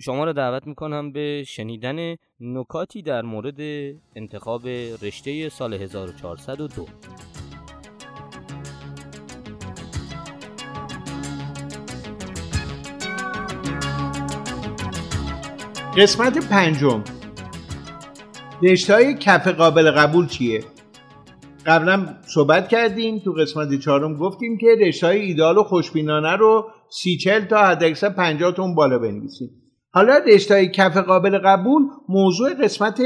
شما رو دعوت میکنم به شنیدن نکاتی در مورد انتخاب رشته سال 1402. قسمت پنجم، رشته‌های کف قابل قبول چیه؟ قبلا صحبت کردیم، تو قسمت چهارم گفتیم که رشته‌های ایدئال و خوشبینانه رو 30-40 تا حداکثر 50 تا اون بالا بنویسیم. حالا رشته‌های کف قابل قبول موضوع قسمت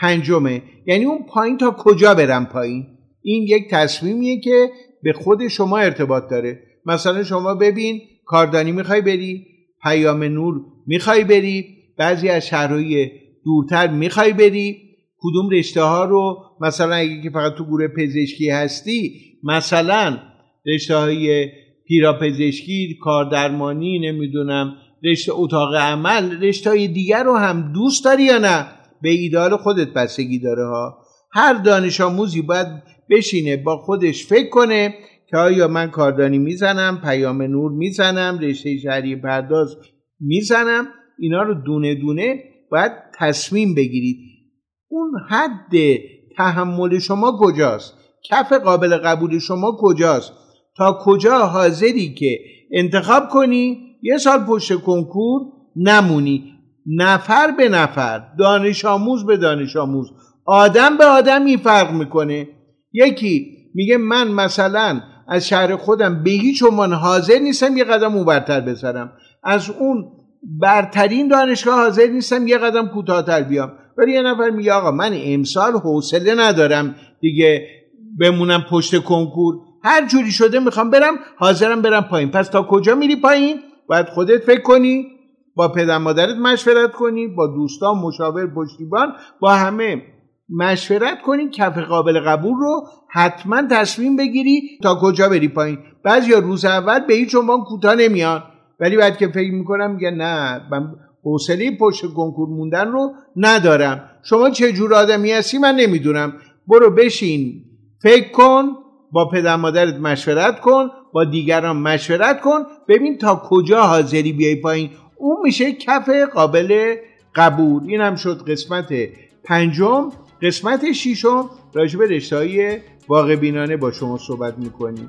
پنجمه، یعنی اون پایین تا کجا برم پایین. این یک تصمیمیه که به خود شما ارتباط داره. مثلا شما ببین کاردانی میخوای بری، پیام نور میخوای بری، بعضی از شهرهای دورتر میخوای بری. کدوم رشته ها رو مثلا اگه که فقط تو گروه پزشکی هستی، مثلا رشته های پیراپزشکی، کاردرمانی، نمیدونم رشته اتاق عمل، رشته های دیگر رو هم دوست داری یا نه؟ به ایدئال خودت بستگی داره ها. هر دانش آموزی باید بشینه با خودش فکر کنه که آیا من کاردانی میزنم، پیام نور میزنم، رشته شهریه پرداز میزنم. اینا رو دونه دونه باید تصمیم بگیرید. اون حد تحمل شما کجاست؟ کف قابل قبول شما کجاست؟ تا کجا حاضری که انتخاب کنی یه سال پشت کنکور نمونی؟ نفر به نفر، دانش آموز به دانش آموز، آدم به آدم این فرق میکنه. یکی میگه من مثلا از شهر خودم به هیچ عنوان حاضر نیستم یه قدم اونورتر بزنم، از اون برترین دانشگاه حاضر نیستم یه قدم کوتاه‌تر بیام، ولی یه نفر میگه آقا من امسال حوصله ندارم دیگه بمونم پشت کنکور، هر جوری شده میخوام برم، حاضرم برم پایین. پس تا کجا میری پایین؟ باید خودت فکر کنی، با پدر مادرت مشورت کنی، با دوستان، مشاور، پشتیبان، با همه مشورت کنی، کف قابل قبول رو حتما تصمیم بگیری تا کجا بری پایین. بعضیا روز اول به هیچ عنوان کوتاه نمیان، ولی بعد که فکر میکنم میگه نه من حوصله پشت کنکور موندن رو ندارم. شما چه جور آدمی هستی من نمیدونم. برو بشین فکر کن، با پدر مادرت مشورت کن، با دیگران مشورت کن، ببین تا کجا حاضری بیای پایین. اون میشه کف قابل قبول. این هم شد قسمت پنجم. قسمت ششم راجع به رشته‌های واقع بینانه با شما صحبت میکنیم.